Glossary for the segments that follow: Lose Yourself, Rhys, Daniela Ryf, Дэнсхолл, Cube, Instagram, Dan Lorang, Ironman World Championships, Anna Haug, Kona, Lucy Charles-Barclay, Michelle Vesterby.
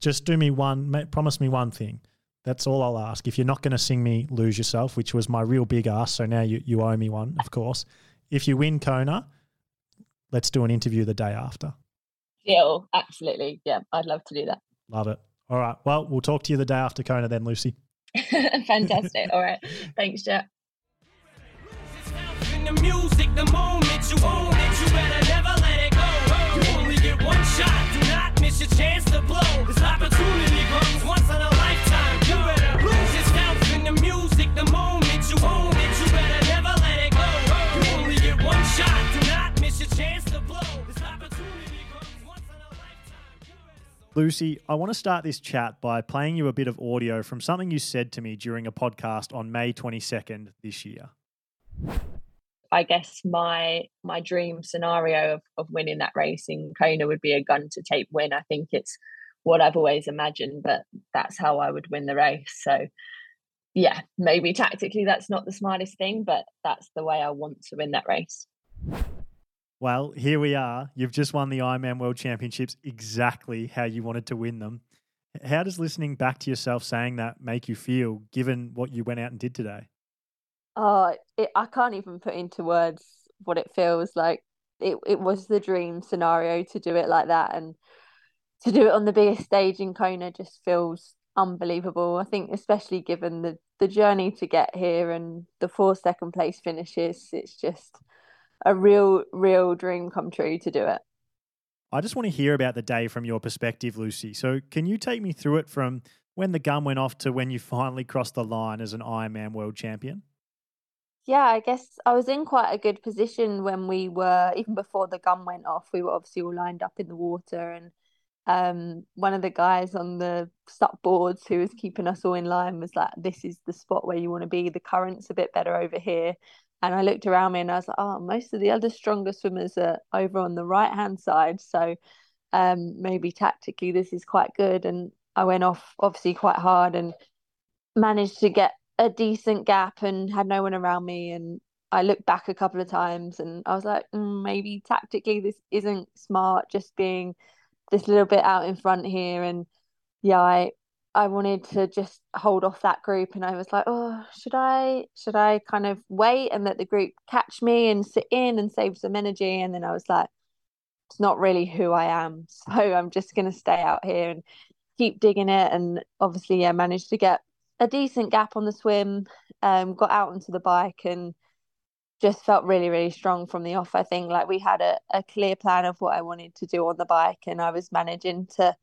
Just do me one, promise me one thing. That's all I'll ask. If you're not going to sing me Lose Yourself, which was my real big ask, so now you owe me one, of course. If you win Kona, let's do an interview the day after. Yeah, absolutely. Yeah, I'd love to do that. Love it. All right. Well, we'll talk to you the day after Kona then, Lucy. Fantastic. All right. Thanks, Jack. Lucy, I want to start this chat by playing you a bit of audio from something you said to me during a podcast on May 22nd this year. I guess my dream scenario of winning that race in Kona would be a gun-to-tape win. I think it's what I've always imagined, but that's how I would win the race. So, yeah, maybe tactically that's not the smartest thing, but that's the way I want to win that race. Well, here we are. You've just won the Ironman World Championships exactly how you wanted to win them. How does listening back to yourself saying that make you feel, given what you went out and did today? Oh, I can't even put into words what it feels like. It was the dream scenario to do it like that, and to do it on the biggest stage in Kona just feels unbelievable. I think especially given the journey to get here and the 4 second place finishes, it's just a real dream come true to do it. I just want to hear about the day from your perspective, Lucy. So can you take me through it from when the gun went off to when you finally crossed the line as an Ironman world champion? Yeah, I guess I was in quite a good position when we were, even before the gun went off, we were obviously all lined up in the water, and one of the guys on the SUP boards who was keeping us all in line was like, this is the spot where you want to be. The current's a bit better over here. And I looked around me and I was like, oh, most of the other stronger swimmers are over on the right-hand side. So maybe tactically this is quite good. And I went off obviously quite hard and managed to get a decent gap and had no one around me. And I looked back a couple of times and I was like, maybe tactically this isn't smart, just being this little bit out in front here. And yeah, I wanted to just hold off that group, and I was like, oh, should I kind of wait and let the group catch me and sit in and save some energy? And then I was like, it's not really who I am, so I'm just going to stay out here and keep digging it. And obviously, yeah, managed to get a decent gap on the swim, got out onto the bike and just felt really, really strong from the off. I think like we had a clear plan of what I wanted to do on the bike, and I was managing to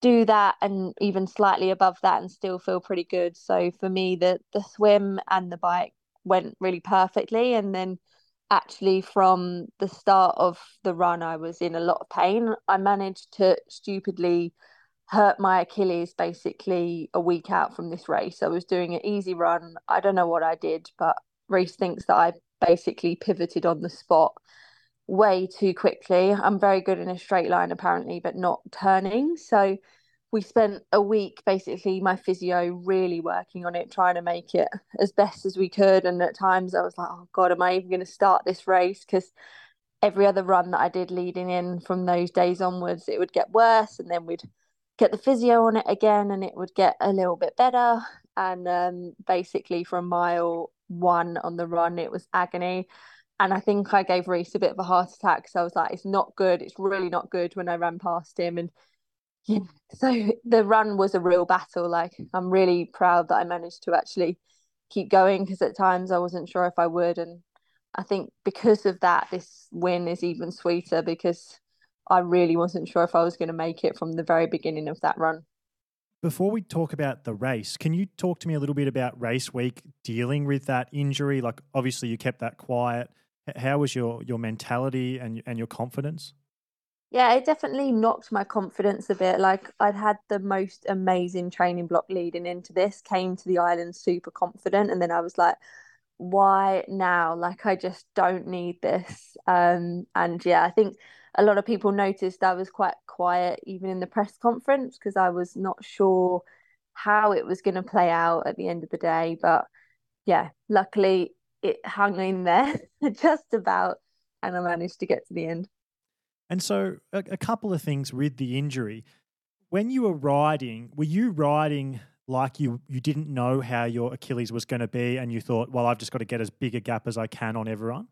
do that and even slightly above that and still feel pretty good. So for me, the swim and the bike went really perfectly. And then actually from the start of the run, I was in a lot of pain. I managed to stupidly hurt my Achilles basically a week out from this race. I was doing an easy run. I don't know what I did, but Rhys thinks that I basically pivoted on the spot way too quickly. I'm very good in a straight line apparently, but not turning. So we spent a week basically, my physio really working on it, trying to make it as best as we could. And at times I was like, oh God, am I even going to start this race? Because every other run that I did leading in from those days onwards, it would get worse. And then we'd get the physio on it again and it would get a little bit better. And basically from mile one on the run, it was agony. And I think I gave Rhys a bit of a heart attack. So I was like, it's not good. It's really not good, when I ran past him. And yeah, so the run was a real battle. Like, I'm really proud that I managed to actually keep going, because at times I wasn't sure if I would. And I think because of that, this win is even sweeter, because I really wasn't sure if I was going to make it from the very beginning of that run. Before we talk about the race, can you talk to me a little bit about race week, dealing with that injury? Like, obviously you kept that quiet. How was your mentality and your confidence? Yeah, it definitely knocked my confidence a bit. Like, I'd had the most amazing training block leading into this, came to the island super confident. And then I was like, why now? Like, I just don't need this. And yeah, I think a lot of people noticed I was quite quiet even in the press conference, because I was not sure how it was going to play out at the end of the day. But yeah, luckily it hung in there just about, and I managed to get to the end. And so a couple of things with the injury. when you were you riding like you didn't know how your Achilles was going to be and you thought, well, I've just got to get as big a gap as I can on everyone?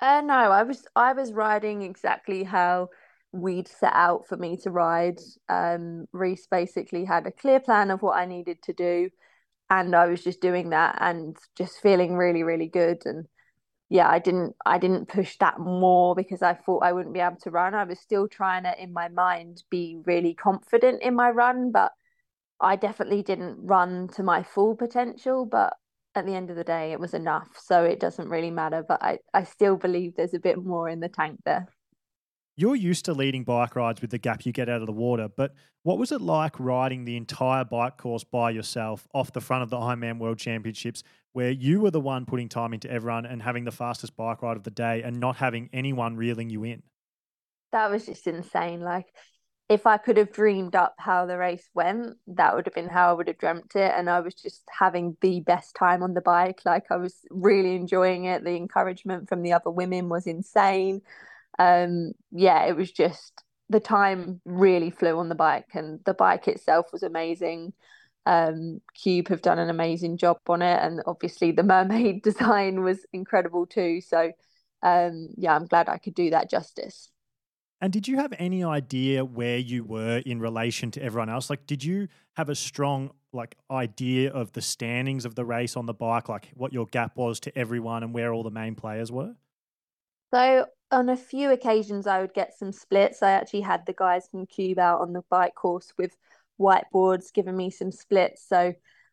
No, I was riding exactly how we'd set out for me to ride. Rhys basically had a clear plan of what I needed to do, and I was just doing that and just feeling really, really good. And yeah, I didn't push that more because I thought I wouldn't be able to run. I was still trying to, in my mind, be really confident in my run, but I definitely didn't run to my full potential. But at the end of the day, it was enough, so it doesn't really matter. But I still believe there's a bit more in the tank there. You're used to leading bike rides with the gap you get out of the water, but what was it like riding the entire bike course by yourself off the front of the Ironman World Championships, where you were the one putting time into everyone and having the fastest bike ride of the day and not having anyone reeling you in? That was just insane. Like, if I could have dreamed up how the race went, that would have been how I would have dreamt it. And I was just having the best time on the bike. Like, I was really enjoying it. The encouragement from the other women was insane. Yeah, it was just, the time really flew on the bike, and the bike itself was amazing. Cube have done an amazing job on it, and obviously the mermaid design was incredible too. So yeah, I'm glad I could do that justice. And did you have any idea where you were in relation to everyone else? Like, did you have a strong idea of the standings of the race on the bike, like what your gap was to everyone and where all the main players were? So on a few occasions I would get some splits. I actually had the guys from Cube out on the bike course with whiteboards giving me some splits. So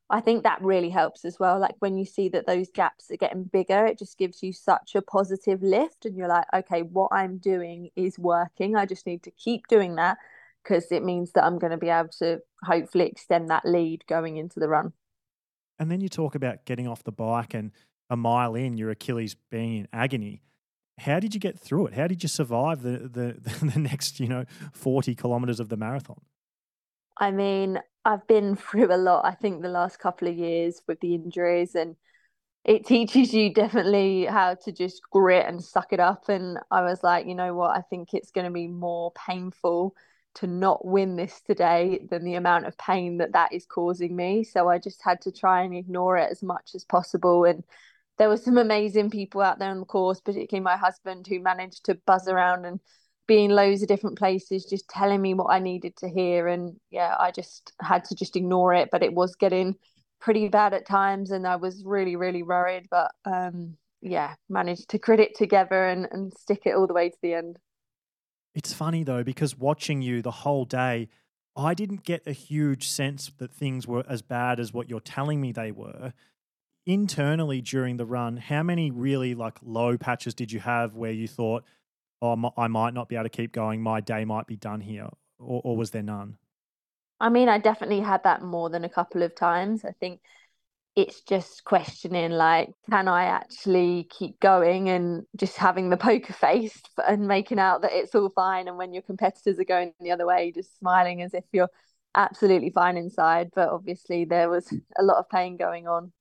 I think that really helps as well. Like, when you see that those gaps are getting bigger, it just gives you such a positive lift, and you're like, okay, what I'm doing is working. I just need to keep doing that, because it means that I'm going to be able to hopefully extend that lead going into the run. And then you talk about getting off the bike and a mile in, your Achilles being in agony. How did you get through it? How did you survive the next, 40 kilometers of the marathon? I mean, I've been through a lot, I think, the last couple of years with the injuries, and it teaches you definitely how to just grit and suck it up. And I was like, you know what, I think it's going to be more painful to not win this today than the amount of pain that is causing me. So I just had to try and ignore it as much as possible. And there were some amazing people out there on the course, particularly my husband, who managed to buzz around and be in loads of different places just telling me what I needed to hear. And yeah, I just had to just ignore it, but it was getting pretty bad at times, and I was really, really worried, but yeah, managed to grit it together and stick it all the way to the end. It's funny though, because watching you the whole day, I didn't get a huge sense that things were as bad as what you're telling me they were. Internally during the run, how many really low patches did you have where you thought, oh, I might not be able to keep going, my day might be done here, or was there none? I mean, I definitely had that more than a couple of times. I think it's just questioning, can I actually keep going, and just having the poker face and making out that it's all fine, and when your competitors are going the other way, just smiling as if you're absolutely fine inside. But obviously there was a lot of pain going on.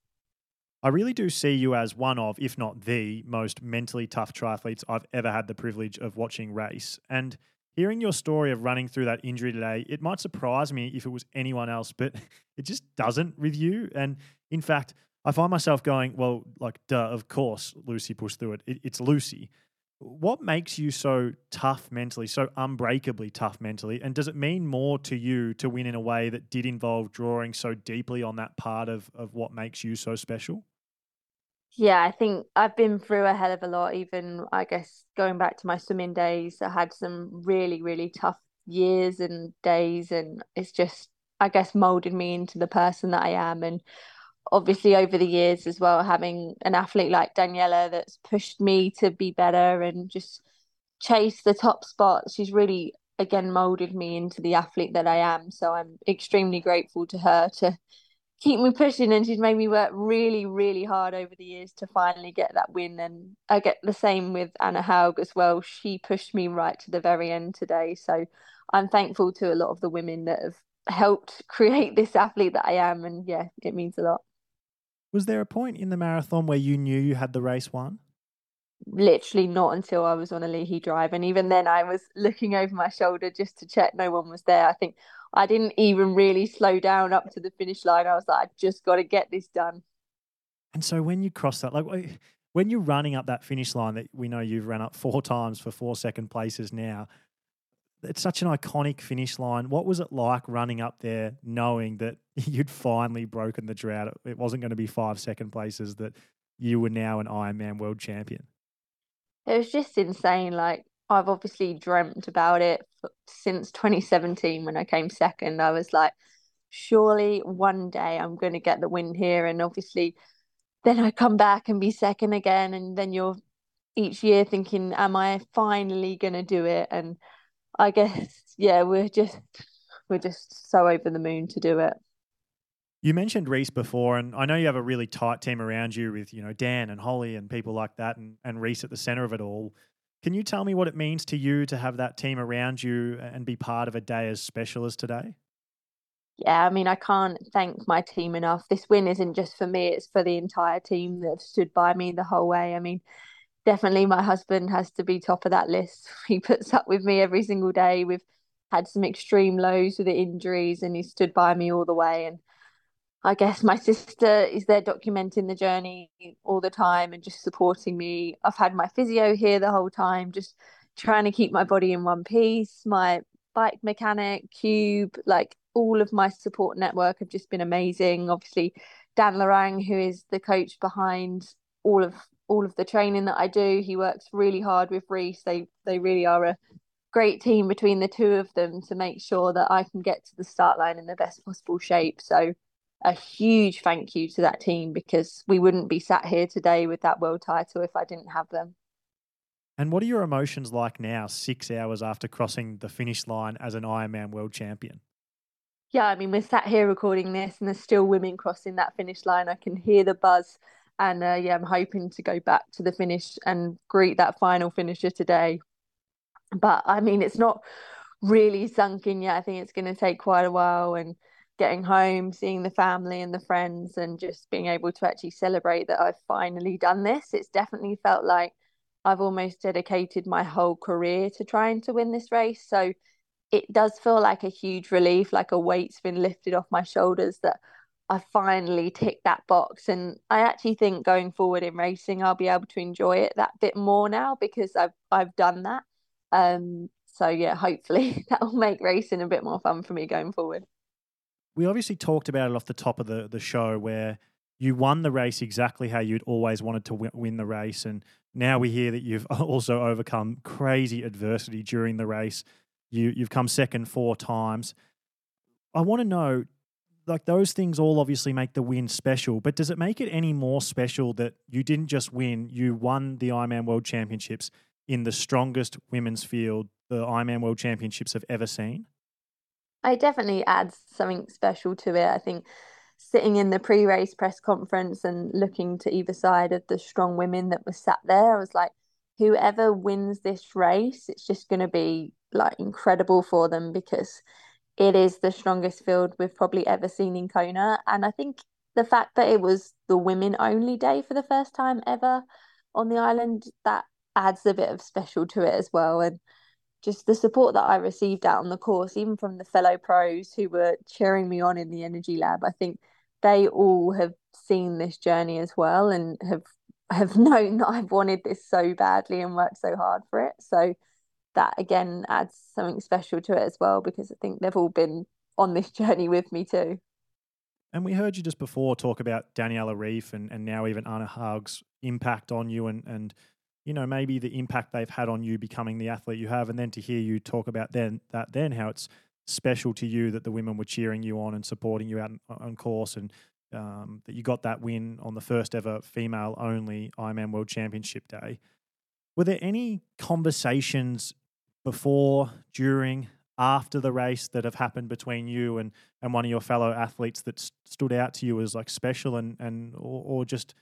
I really do see you as one of, if not the most mentally tough triathletes I've ever had the privilege of watching race. And hearing your story of running through that injury today, it might surprise me if it was anyone else, but it just doesn't with you. And in fact, I find myself going, well, of course, Lucy pushed through it. It's Lucy. What makes you so tough mentally, so unbreakably tough mentally? And does it mean more to you to win in a way that did involve drawing so deeply on that part of what makes you so special? Yeah, I think I've been through a hell of a lot. Even, I guess, going back to my swimming days, I had some really, really tough years and days, and it's just, I guess, molded me into the person that I am. And obviously over the years as well, having an athlete like Daniela that's pushed me to be better and just chase the top spot, she's really, again, molded me into the athlete that I am. So I'm extremely grateful to her to keep me pushing, and she's made me work really, really hard over the years to finally get that win. And I get the same with Anna Haug as well. She pushed me right to the very end today. So I'm thankful to a lot of the women that have helped create this athlete that I am. And yeah, it means a lot. Was there a point in the marathon where you knew you had the race won? literally not until I was on a Leahy drive, and even then I was looking over my shoulder just to check no one was there. I think I didn't even really slow down up to the finish line. I was like, I just got to get this done. And so when you cross that, like when you're running up that finish line that we know you've run up 4 times for 4 second places now, it's such an iconic finish line. What was it like running up there knowing that you'd finally broken the drought? It wasn't going to be 5 second places, that you were now an Ironman world champion. It was just insane. Like, I've obviously dreamt about it since 2017 when I came second. I was like, surely one day I'm going to get the win here. And obviously then I come back and be second again. And then you're each year thinking, am I finally going to do it? And I guess, yeah, we're just so over the moon to do it. You mentioned Rhys before, and I know you have a really tight team around you with, you know, Dan and Holly and people like that, and Rhys at the centre of it all. Can you tell me what it means to you to have that team around you and be part of a day as special as today? Yeah, I mean, I can't thank my team enough. This win isn't just for me, it's for the entire team that have stood by me the whole way. I mean, definitely my husband has to be top of that list. He puts up with me every single day. We've had some extreme lows with the injuries, and he stood by me all the way. And I guess my sister is there documenting the journey all the time and just supporting me. I've had my physio here the whole time, just trying to keep my body in one piece. My bike mechanic, Cube, like all of my support network have just been amazing. Obviously, Dan Lorang, who is the coach behind all of the training that I do, he works really hard with Rhys. They really are a great team between the two of them to make sure that I can get to the start line in the best possible shape. So a huge thank you to that team, because we wouldn't be sat here today with that world title if I didn't have them. And what are your emotions like now, 6 hours after crossing the finish line as an Ironman world champion? Yeah, I mean, we're sat here recording this and there's still women crossing that finish line. I can hear the buzz, and yeah, I'm hoping to go back to the finish and greet that final finisher today. But I mean, it's not really sunk in yet. I think it's going to take quite a while, and getting home, seeing the family and the friends, and just being able to actually celebrate that I've finally done this. It's definitely felt like I've almost dedicated my whole career to trying to win this race. So it does feel like a huge relief, like a weight's been lifted off my shoulders, that I finally ticked that box. And I actually think going forward in racing, I'll be able to enjoy it that bit more now, because I've done that. So yeah, hopefully that will make racing a bit more fun for me going forward. We obviously talked about it off the top of the show, where you won the race exactly how you'd always wanted to win the race. And now we hear that you've also overcome crazy adversity during the race. You've come second 4 times. I want to know, like, those things all obviously make the win special, but does it make it any more special that you didn't just win, you won the Ironman World Championships in the strongest women's field the Ironman World Championships have ever seen? It definitely adds something special to it. I think sitting in the pre-race press conference and looking to either side of the strong women that were sat there, I was like, whoever wins this race, it's just going to be like incredible for them, because it is the strongest field we've probably ever seen in Kona. And I think the fact that it was the women only day for the first time ever on the island, that adds a bit of special to it as well. And just the support that I received out on the course, even from the fellow pros who were cheering me on in the energy lab, I think they all have seen this journey as well, and have known that I've wanted this so badly and worked so hard for it. So that again adds something special to it as well, because I think they've all been on this journey with me too. And we heard you just before talk about Daniela Ryf and now even Anna Haug's impact on you, and you know, maybe the impact they've had on you becoming the athlete you have, and then to hear you talk about then how it's special to you that the women were cheering you on and supporting you out on course, and that you got that win on the first ever female-only Ironman World Championship day. Were there any conversations before, during, after the race that have happened between you and one of your fellow athletes that stood out to you as like special or just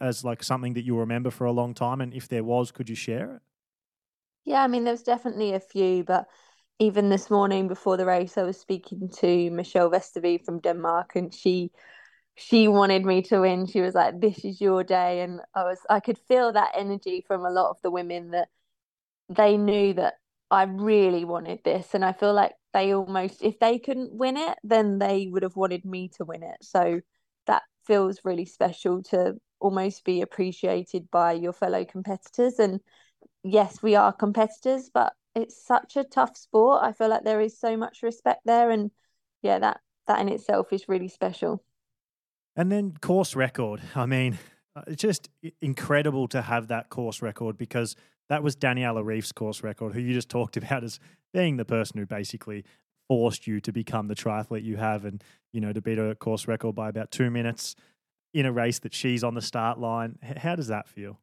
as like something that you'll remember for a long time? And if there was, could you share it? Yeah, I mean, there's definitely a few, but even this morning before the race, I was speaking to Michelle Vesterby from Denmark, and she she wanted me to win. She was like, this is your day. And I could feel that energy from a lot of the women, that they knew that I really wanted this. And I feel like they almost, if they couldn't win it, then they would have wanted me to win it. So that feels really special, to almost be appreciated by your fellow competitors. And yes, we are competitors, but it's such a tough sport. I feel like there is so much respect there. And yeah, that in itself is really special. And then course record. I mean, it's just incredible to have that course record, because that was Daniela Ryf's course record, who you just talked about as being the person who basically forced you to become the triathlete you have, and, you know, to beat her course record by about 2 minutes in a race that she's on the start line. How does that feel?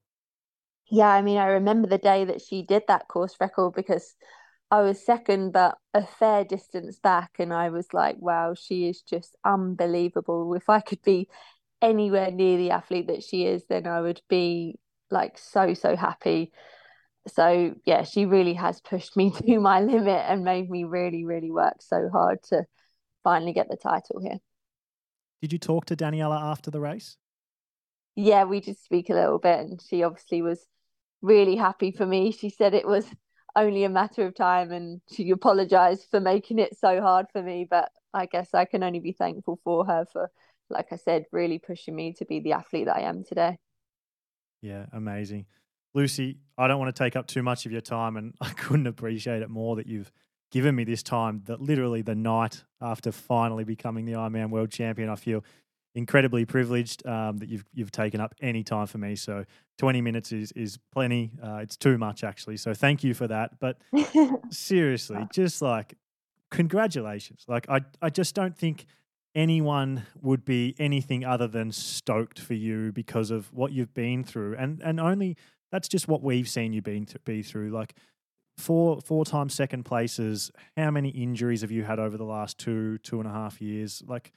Yeah, I mean, I remember the day that she did that course record, because I was second, but a fair distance back. And I was like, wow, she is just unbelievable. If I could be anywhere near the athlete that she is, then I would be like so, so happy. So yeah, she really has pushed me to my limit and made me really, really work so hard to finally get the title here. Did you talk to Daniela after the race? Yeah, we did speak a little bit, and she obviously was really happy for me. She said it was only a matter of time, and she apologized for making it so hard for me, but I guess I can only be thankful for her for, like I said, really pushing me to be the athlete that I am today. Yeah, amazing. Lucy, I don't want to take up too much of your time, and I couldn't appreciate it more that you've given me this time, that literally the night after finally becoming the Ironman World Champion. I feel incredibly privileged that you've taken up any time for me. So 20 minutes is plenty. It's too much, actually. So thank you for that. But seriously, just like, congratulations. Like, I just don't think anyone would be anything other than stoked for you because of what you've been through. And only that's just what we've seen you be through. Like, four-time second places. How many injuries have you had over the last two and a half years? Like,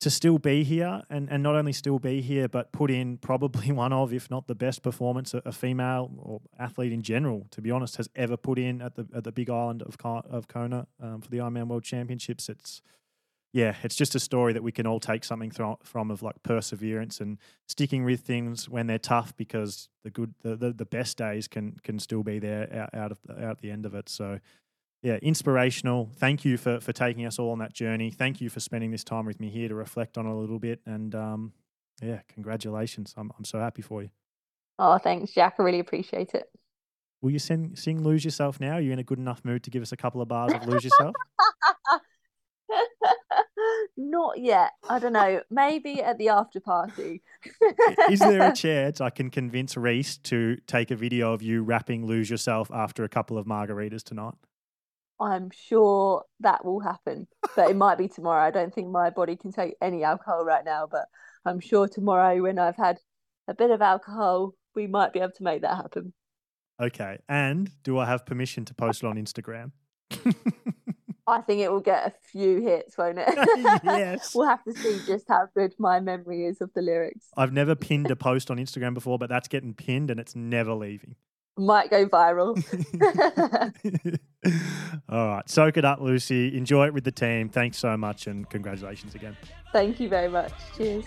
to still be here and not only still be here, but put in probably one of, if not the best performance a female or athlete in general, to be honest, has ever put in at the big island of Kona for the Ironman World Championships. It's just a story that we can all take something from of like perseverance and sticking with things when they're tough, because the best days can still be there out the end of it. So yeah, inspirational. Thank you for taking us all on that journey. Thank you for spending this time with me here to reflect on a little bit. And congratulations. I'm so happy for you. Oh, thanks, Jack. I really appreciate it. Will you sing Lose Yourself now? Are you in a good enough mood to give us a couple of bars of Lose Yourself? Not yet. I don't know. Maybe at the after party. Is there a chance I can convince Rhys to take a video of you rapping Lose Yourself after a couple of margaritas tonight? I'm sure that will happen, but it might be tomorrow. I don't think my body can take any alcohol right now, but I'm sure tomorrow, when I've had a bit of alcohol, we might be able to make that happen. Okay. And do I have permission to post it on Instagram? I think it will get a few hits, won't it? Yes. We'll have to see just how good my memory is of the lyrics. I've never pinned a post on Instagram before, but that's getting pinned and it's never leaving. Might go viral. All right. Soak it up, Lucy. Enjoy it with the team. Thanks so much, and congratulations again. Thank you very much. Cheers.